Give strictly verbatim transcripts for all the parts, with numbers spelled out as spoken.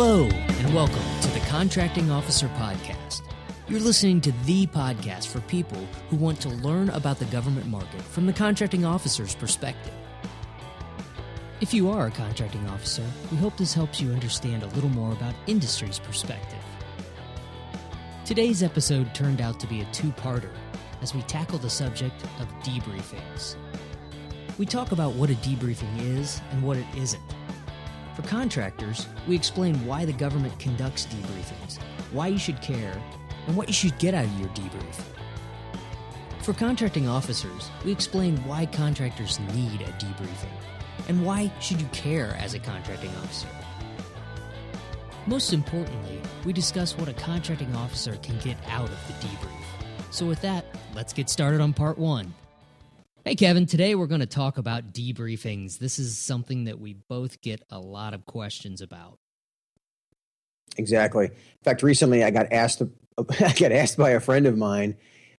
Hello, and welcome to the Contracting Officer Podcast. You're listening to the podcast for people who want to learn about the government market from the contracting officer's perspective. If you are a contracting officer, we hope this helps you understand a little more about industry's perspective. Today's episode turned out to be a two-parter as we tackle the subject of debriefings. We talk about what a debriefing is and what it isn't. For contractors, we explain why the government conducts debriefings, why you should care, and what you should get out of your debrief. For contracting officers, we explain why contractors need a debriefing, and why should you care as a contracting officer. Most importantly, we discuss what a contracting officer can get out of the debrief. So with that, let's get started on part one. Hey, Kevin. Today we're going to talk about debriefings. This is something that we both get a lot of questions about. Exactly. In fact, recently I got asked I got asked by a friend of mine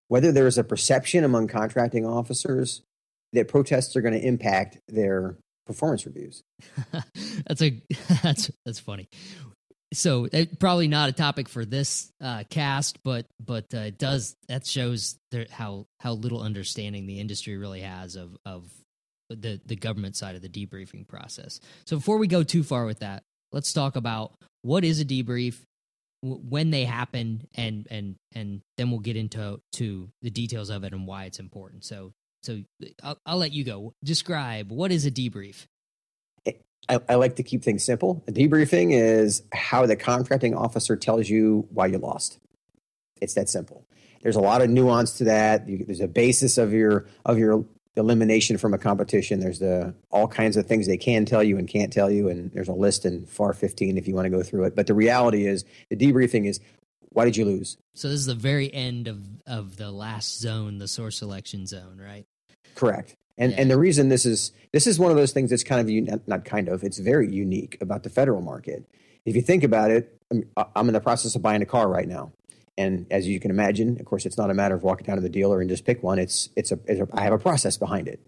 whether there is a perception among contracting officers that protests are going to impact their performance reviews. that's a that's that's funny. So it, probably not a topic for this uh, cast, but but uh, it does that shows there, how how little understanding the industry really has of of the the government side of the debriefing process. So before we go too far with that, let's talk about what is a debrief, w- when they happen, and and and then we'll get into to the details of it and why it's important. So so I'll, I'll let you go. Describe what is a debrief. I, I like to keep things simple. A debriefing is how the contracting officer tells you why you lost. It's that simple. There's a lot of nuance to that. You, there's a basis of your of your elimination from a competition. There's the all kinds of things they can tell you and can't tell you, and there's a list in F A R fifteen if you want to go through it. But the reality is, the debriefing is, why did you lose? So this is the very end of, of the last zone, the source selection zone, right? Correct. And yeah. and the reason this is this is one of those things that's kind of not kind of it's very unique about the federal market. If you think about it, I'm in the process of buying a car right now, and as you can imagine, of course, it's not a matter of walking down to the dealer and just pick one. It's it's a, it's a I have a process behind it,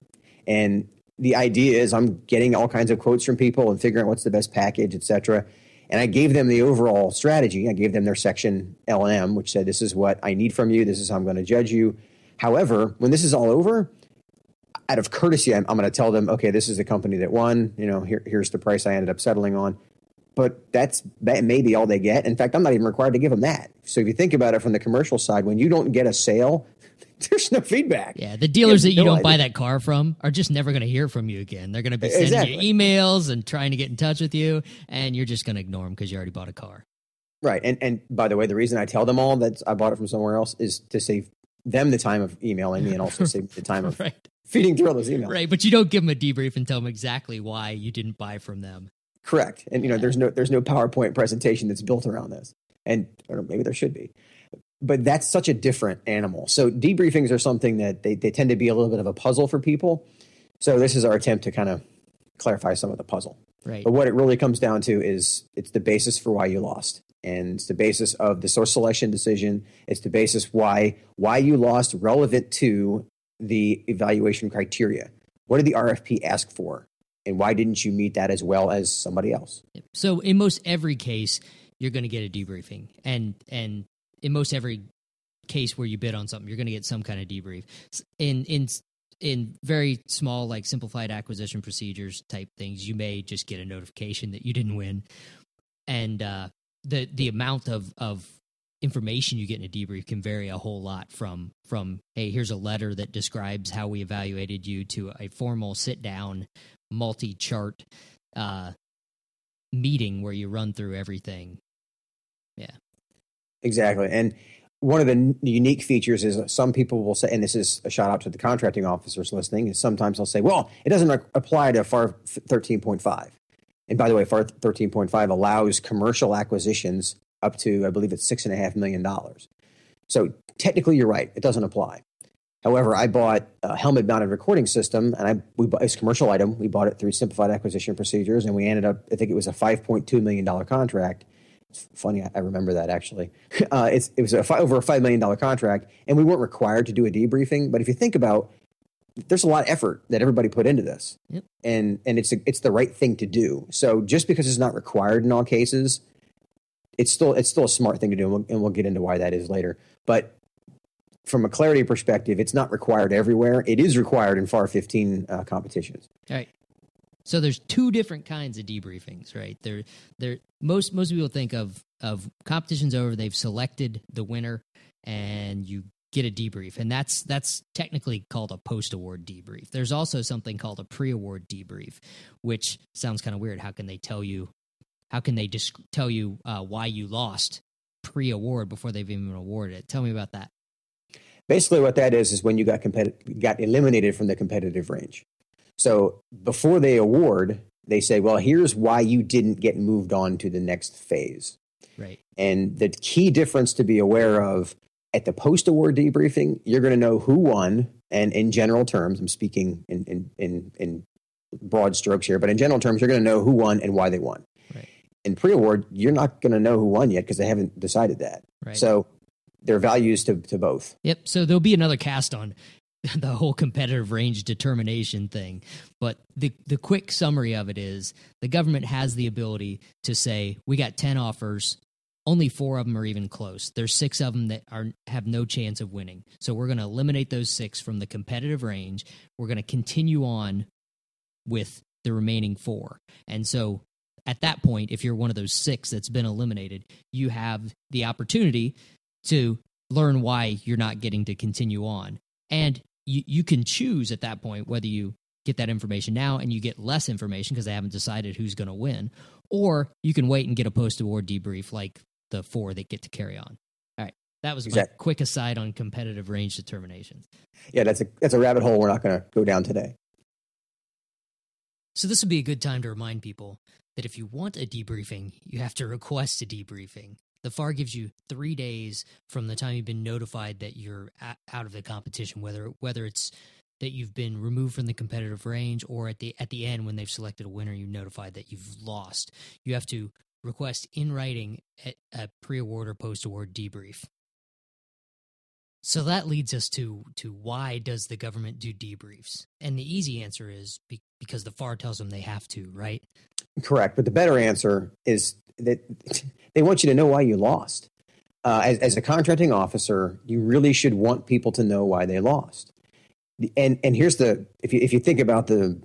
and the idea is I'm getting all kinds of quotes from people and figuring out what's the best package, et cetera. And I gave them the overall strategy. I gave them their section L and M, which said this is what I need from you. This is how I'm going to judge you. However, when this is all over, out of courtesy, I'm, I'm going to tell them, okay, this is the company that won. You know, here, here's the price I ended up settling on. But that's that may be all they get. In fact, I'm not even required to give them that. So if you think about it from the commercial side, when you don't get a sale, there's no feedback. Yeah, the dealers that you don't buy that car from are just never going to hear from you again. They're going to be sending you emails and trying to get in touch with you, and you're just going to ignore them because you already bought a car. Right, and and by the way, the reason I tell them all that I bought it from somewhere else is to save them the time of emailing me and also save the time of right. feeding through all those emails. Right, but you don't give them a debrief and tell them exactly why you didn't buy from them. Correct. And you know, yeah. there's no there's no PowerPoint presentation that's built around this. And or maybe there should be. But that's such a different animal. So debriefings are something that they, they tend to be a little bit of a puzzle for people. So this is our attempt to kind of clarify some of the puzzle. Right. But what it really comes down to is it's the basis for why you lost. And it's the basis of the source selection decision. It's the basis why why you lost relevant to the evaluation criteria. What did the R F P ask for? And why didn't you meet that as well as somebody else? So in most every case, you're going to get a debriefing. And and in most every case where you bid on something, you're going to get some kind of debrief. In in in very small, like simplified acquisition procedures type things, you may just get a notification that you didn't win. And uh The the amount of, of information you get in a debrief can vary a whole lot from, from, hey, here's a letter that describes how we evaluated you to a formal sit-down, multi-chart uh, meeting where you run through everything. Yeah. Exactly. And one of the n- unique features is some people will say, and this is a shout-out to the contracting officers listening, is sometimes they'll say, well, it doesn't re- apply to F A R thirteen point five. And by the way, F A R thirteen point five allows commercial acquisitions up to, I believe it's six and a half million dollars. So technically, you're right; it doesn't apply. However, I bought a helmet-mounted recording system, and I we bought, it's a commercial item. We bought it through simplified acquisition procedures, and we ended up, I think it was a five point two million dollars contract. It's funny, I remember that actually. Uh, it's it was a fi- over a five million dollar contract, and we weren't required to do a debriefing. But if you think about, there's a lot of effort that everybody put into this, yep. and and it's a, it's the right thing to do. So just because it's not required in all cases it's still it's still a smart thing to do, and we'll, and we'll get into why that is later. But from a clarity perspective, it's not required everywhere. It is required in F A R fifteen uh, competitions. All right. So there's two different kinds of debriefings, right? There, there. Most most people think of of competitions over. They've selected the winner, and you get a debrief, and that's that's technically called a post-award debrief. There's also something called a pre-award debrief, which sounds kind of weird. How can they tell you? How can they disc- tell you uh, why you lost pre-award before they've even awarded it? Tell me about that. Basically, what that is is when you got competi- got eliminated from the competitive range. So before they award, they say, well, here's why you didn't get moved on to the next phase. Right. And the key difference to be aware of at the post-award debriefing, you're going to know who won. And in general terms, I'm speaking in, in, in, in broad strokes here, but in general terms, you're going to know who won and why they won. Right. In pre-award, you're not going to know who won yet because they haven't decided that. Right. So there are values to, to both. Yep. So there'll be another cast on the whole competitive range determination thing. But the the quick summary of it is the government has the ability to say, we got ten offers, only four of them are even close. There's six of them that are have no chance of winning. So we're going to eliminate those six from the competitive range. We're going to continue on with the remaining four. And so at that point, if you're one of those six that's been eliminated, you have the opportunity to learn why you're not getting to continue on. And You, you can choose at that point whether you get that information now and you get less information because they haven't decided who's going to win, or you can wait and get a post-award debrief like the four that get to carry on. All right. That was exactly. My quick aside on competitive range determinations. Yeah, that's a that's a rabbit hole we're not going to go down today. So this would be a good time to remind people that if you want a debriefing, you have to request a debriefing. The F A R gives you three days from the time you've been notified that you're out of the competition, whether whether it's that you've been removed from the competitive range or at the at the end when they've selected a winner, you're notified that you've lost. You have to request in writing a, a pre-award or post-award debrief. So that leads us to to why does the government do debriefs? And the easy answer is be, because the F A R tells them they have to, right? Correct. But the better answer is that they want you to know why you lost. Uh, as, as a contracting officer, you really should want people to know why they lost. And and here's the if you if you think about the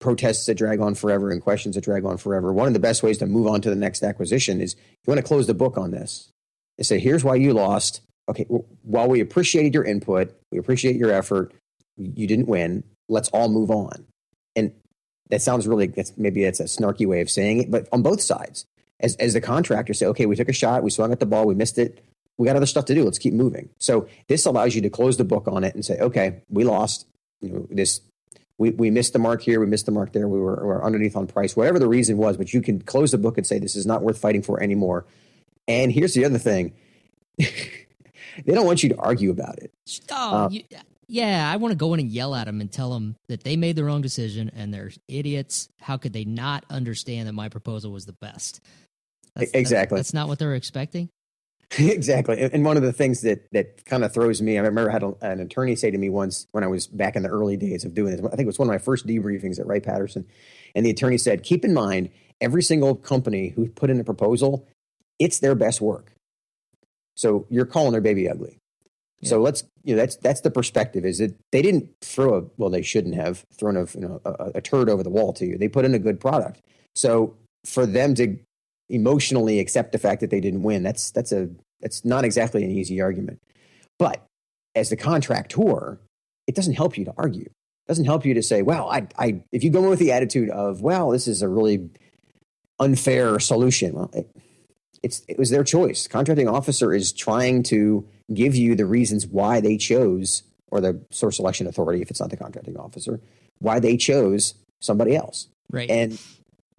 protests that drag on forever and questions that drag on forever, one of the best ways to move on to the next acquisition is you want to close the book on this and say, here's why you lost. Okay, well, while we appreciate your input, we appreciate your effort. You didn't win. Let's all move on. And that sounds really that's maybe that's a snarky way of saying it, but on both sides. As as the contractor say, okay, we took a shot, we swung at the ball, we missed it, we got other stuff to do. Let's keep moving. So this allows you to close the book on it and say, okay, we lost. You know, this we, we missed the mark here, we missed the mark there, we were, were underneath on price, whatever the reason was. But you can close the book and say this is not worth fighting for anymore. And here's the other thing: they don't want you to argue about it. Oh, um, you, yeah, I want to go in and yell at them and tell them that they made the wrong decision and they're idiots. How could they not understand that my proposal was the best? That's, exactly. That, that's not what they're expecting. Exactly. And one of the things that, that kind of throws me, I remember I had a, an attorney say to me once when I was back in the early days of doing this, I think it was one of my first debriefings at Wright-Patterson. And the attorney said, keep in mind, every single company who put in a proposal, it's their best work. So you're calling their baby ugly. Yeah. So let's, you know, that's, that's the perspective is that they didn't throw a, well, they shouldn't have thrown a, you know, a, a turd over the wall to you. They put in a good product. So for them to emotionally accept the fact that they didn't win, that's that's a that's not exactly an easy argument. But as the contractor, it doesn't help you to argue. It doesn't help you to say, well, I I if you go with the attitude of, well, this is a really unfair solution. Well, it, it's it was their choice. Contracting officer is trying to give you the reasons why they chose, or the source selection authority if it's not the contracting officer, why they chose somebody else. Right. And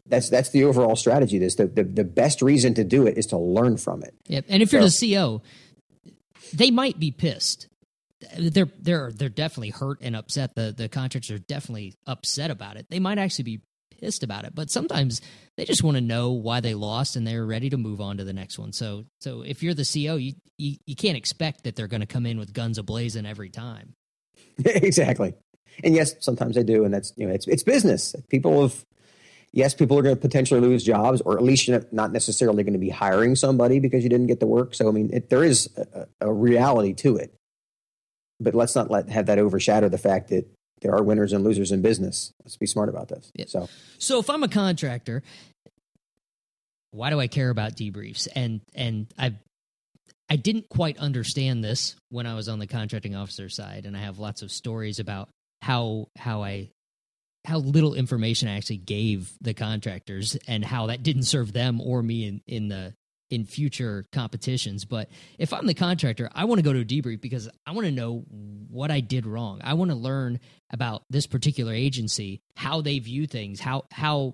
That's that's the overall strategy. This the, the the best reason to do it is to learn from it. Yep. And if you're so, the C O, they might be pissed. They're they're they're definitely hurt and upset. The the contractors are definitely upset about it. They might actually be pissed about it. But sometimes they just want to know why they lost and they're ready to move on to the next one. So so if you're the C O, you you, you can't expect that they're going to come in with guns ablazing every time. Exactly. And yes, sometimes they do, and that's you know it's it's business. People have. yes, people are going to potentially lose jobs, or at least you're not necessarily going to be hiring somebody because you didn't get the work. So, I mean, it, there is a, a reality to it. But let's not let have that overshadow the fact that there are winners and losers in business. Let's be smart about this. Yeah. So, so if I'm a contractor, why do I care about debriefs? And and I I didn't quite understand this when I was on the contracting officer side, and I have lots of stories about how how I how little information I actually gave the contractors, and how that didn't serve them or me in, in the in future competitions. But if I'm the contractor, I want to go to a debrief because I want to know what I did wrong. I want to learn about this particular agency, how they view things, how how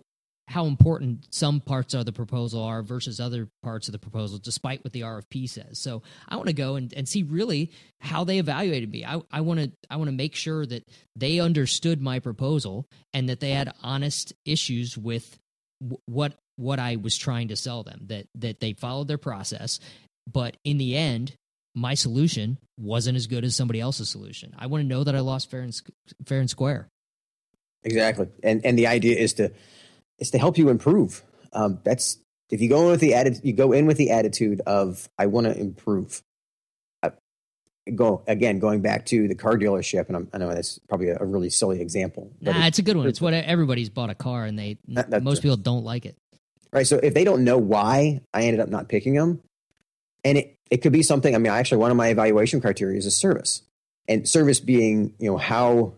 how important some parts of the proposal are versus other parts of the proposal, despite what the R F P says. So I want to go and, and see really how they evaluated me. I, I want to I want to make sure that they understood my proposal and that they had honest issues with w- what what I was trying to sell them, that that they followed their process. But in the end, my solution wasn't as good as somebody else's solution. I want to know that I lost fair and, fair and square. Exactly. And and the idea is to – It's to help you improve. Um, that's if you go in with the atti- you go in with the attitude of I want to improve. Uh, go again, going back to the car dealership, and I'm, I know that's probably a, a really silly example. But nah, it's, it's a good one. It's what everybody's bought a car, and they that, that, most people don't like it. Right. So if they don't know why I ended up not picking them, and it it could be something. I mean, actually, one of my evaluation criteria is a service, and service being you know how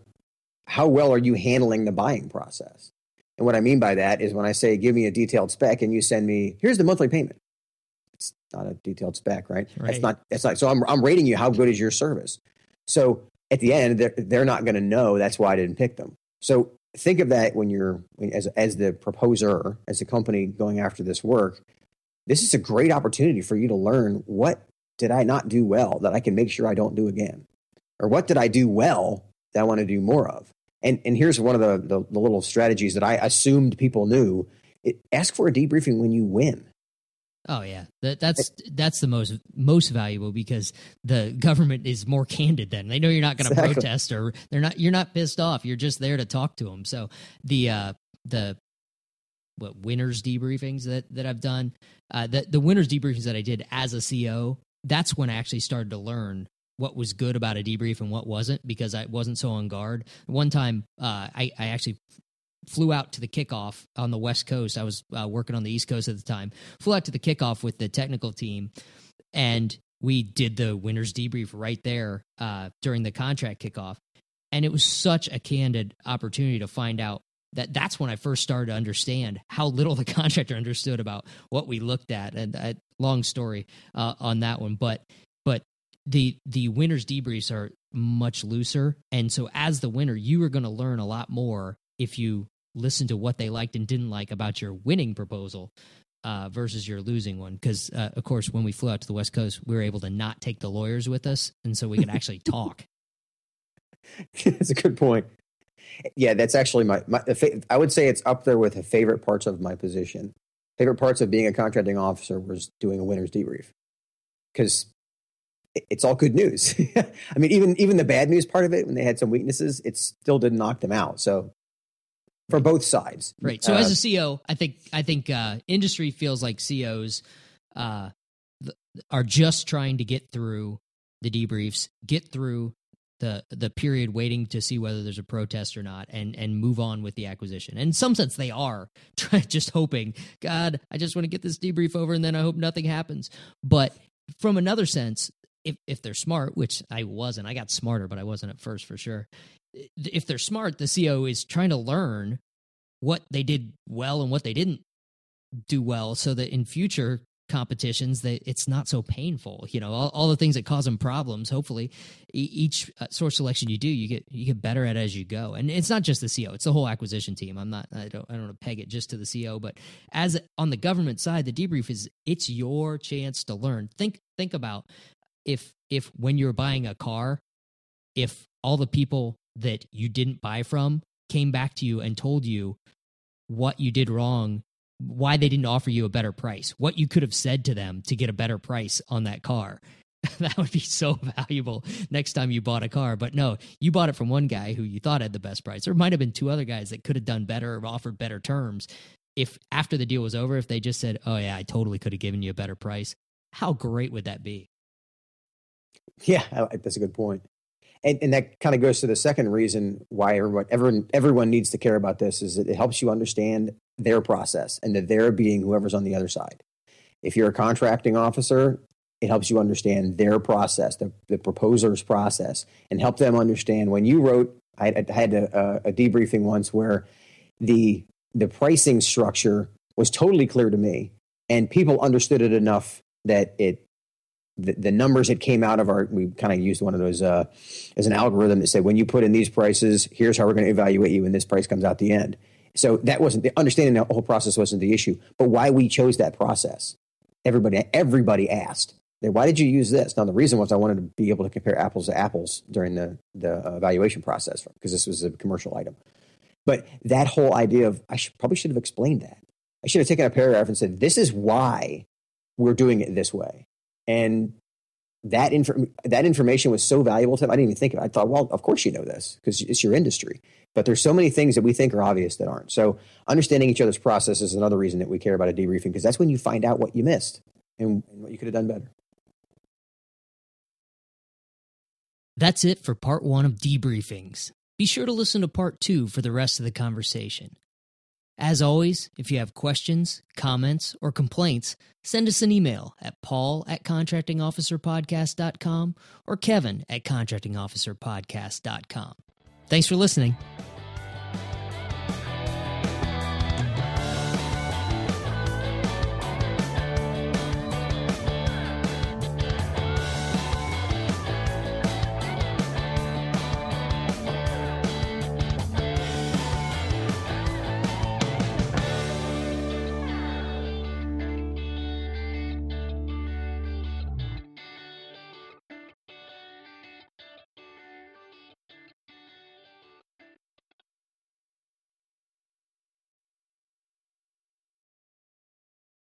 how well are you handling the buying process. And what I mean by that is when I say, give me a detailed spec and you send me, here's the monthly payment. It's not a detailed spec, right? Right. That's not, that's not, so I'm, I'm rating you. How good is your service? So at the end, they're, they're not going to know. That's why I didn't pick them. So think of that when you're, as, as the proposer, as a company going after this work, this is a great opportunity for you to learn what did I not do well that I can make sure I don't do again? Or what did I do well that I want to do more of? And and here's one of the, the, the little strategies that I assumed people knew. It, ask for a debriefing when you win. Oh, yeah. That, that's that's the most most valuable because the government is more candid then. They know you're not going to exactly. protest or they're not you're not pissed off. You're just there to talk to them. So the uh, the what winners debriefings that, that I've done, uh, the, the winners debriefings that I did as a C O, that's when I actually started to learn what was good about a debrief and what wasn't, because I wasn't so on guard. One time uh, I, I actually flew out to the kickoff on the West Coast. I was uh, working on the East Coast at the time, flew out to the kickoff with the technical team, and we did the winner's debrief right there uh, during the contract kickoff. And it was such a candid opportunity to find out that that's when I first started to understand how little the contractor understood about what we looked at. And uh, long story uh, on that one, but The the winner's debriefs are much looser, and so as the winner, you are going to learn a lot more if you listen to what they liked and didn't like about your winning proposal uh, versus your losing one. Because, uh, of course, when we flew out to the West Coast, we were able to not take the lawyers with us, and so we could actually talk. That's a good point. Yeah, that's actually my, my – I would say it's up there with the favorite parts of my position. Favorite parts of being a contracting officer was doing a winner's debrief because – it's all good news. I mean, even even the bad news part of it, when they had some weaknesses, it still didn't knock them out. So for both sides. Right. So uh, as a C O, I think I think uh, industry feels like C Os uh, are just trying to get through the debriefs, get through the the period waiting to see whether there's a protest or not, and and move on with the acquisition. And in some sense, they are try, just hoping, God, I just want to get this debrief over and then I hope nothing happens. But from another sense, If if they're smart, which I wasn't, I got smarter, but I wasn't at first for sure. If they're smart, the C O is trying to learn what they did well and what they didn't do well so that in future competitions that it's not so painful. You know, all, all the things that cause them problems, hopefully, e- each uh, source selection you do, you get you get better at it as you go. And it's not just the C O, it's the whole acquisition team. I'm not, I don't, I don't peg it just to the C O, but as on the government side, the debrief is, it's your chance to learn. Think, think about If if when you're buying a car, if all the people that you didn't buy from came back to you and told you what you did wrong, why they didn't offer you a better price, what you could have said to them to get a better price on that car, That would be so valuable next time you bought a car. But no, you bought it from one guy who you thought had the best price. There might have been two other guys that could have done better or offered better terms. If after the deal was over, if they just said, oh yeah, I totally could have given you a better price, how great would that be? Yeah, that's a good point. And, and that kind of goes to the second reason why everyone, everyone, everyone needs to care about this, is that it helps you understand their process and that they're being whoever's on the other side. If you're a contracting officer, it helps you understand their process, the, the proposer's process, and help them understand when you wrote, I, I had a, a debriefing once where the, the pricing structure was totally clear to me, and people understood it enough that it, The, the numbers that came out of our, we kind of used one of those uh, as an algorithm that said, when you put in these prices, here's how we're going to evaluate you, and this price comes out the end. So that wasn't the understanding. The whole process wasn't the issue, but why we chose that process. Everybody, everybody asked, why did you use this? Now, the reason was I wanted to be able to compare apples to apples during the, the evaluation process, because this was a commercial item. But that whole idea of, I should, probably should have explained that. I should have taken a paragraph and said, this is why we're doing it this way. And that inf- that information was so valuable to them. I didn't even think of it. I thought, well, of course you know this because it's your industry. But there's so many things that we think are obvious that aren't. So understanding each other's process is another reason that we care about a debriefing, because that's when you find out what you missed and, and what you could have done better. That's it for part one of debriefings. Be sure to listen to part two for the rest of the conversation. As always, if you have questions, comments, or complaints, send us an email at paul at contracting officer podcast dot com or kevin at contracting officer podcast dot com. Thanks for listening.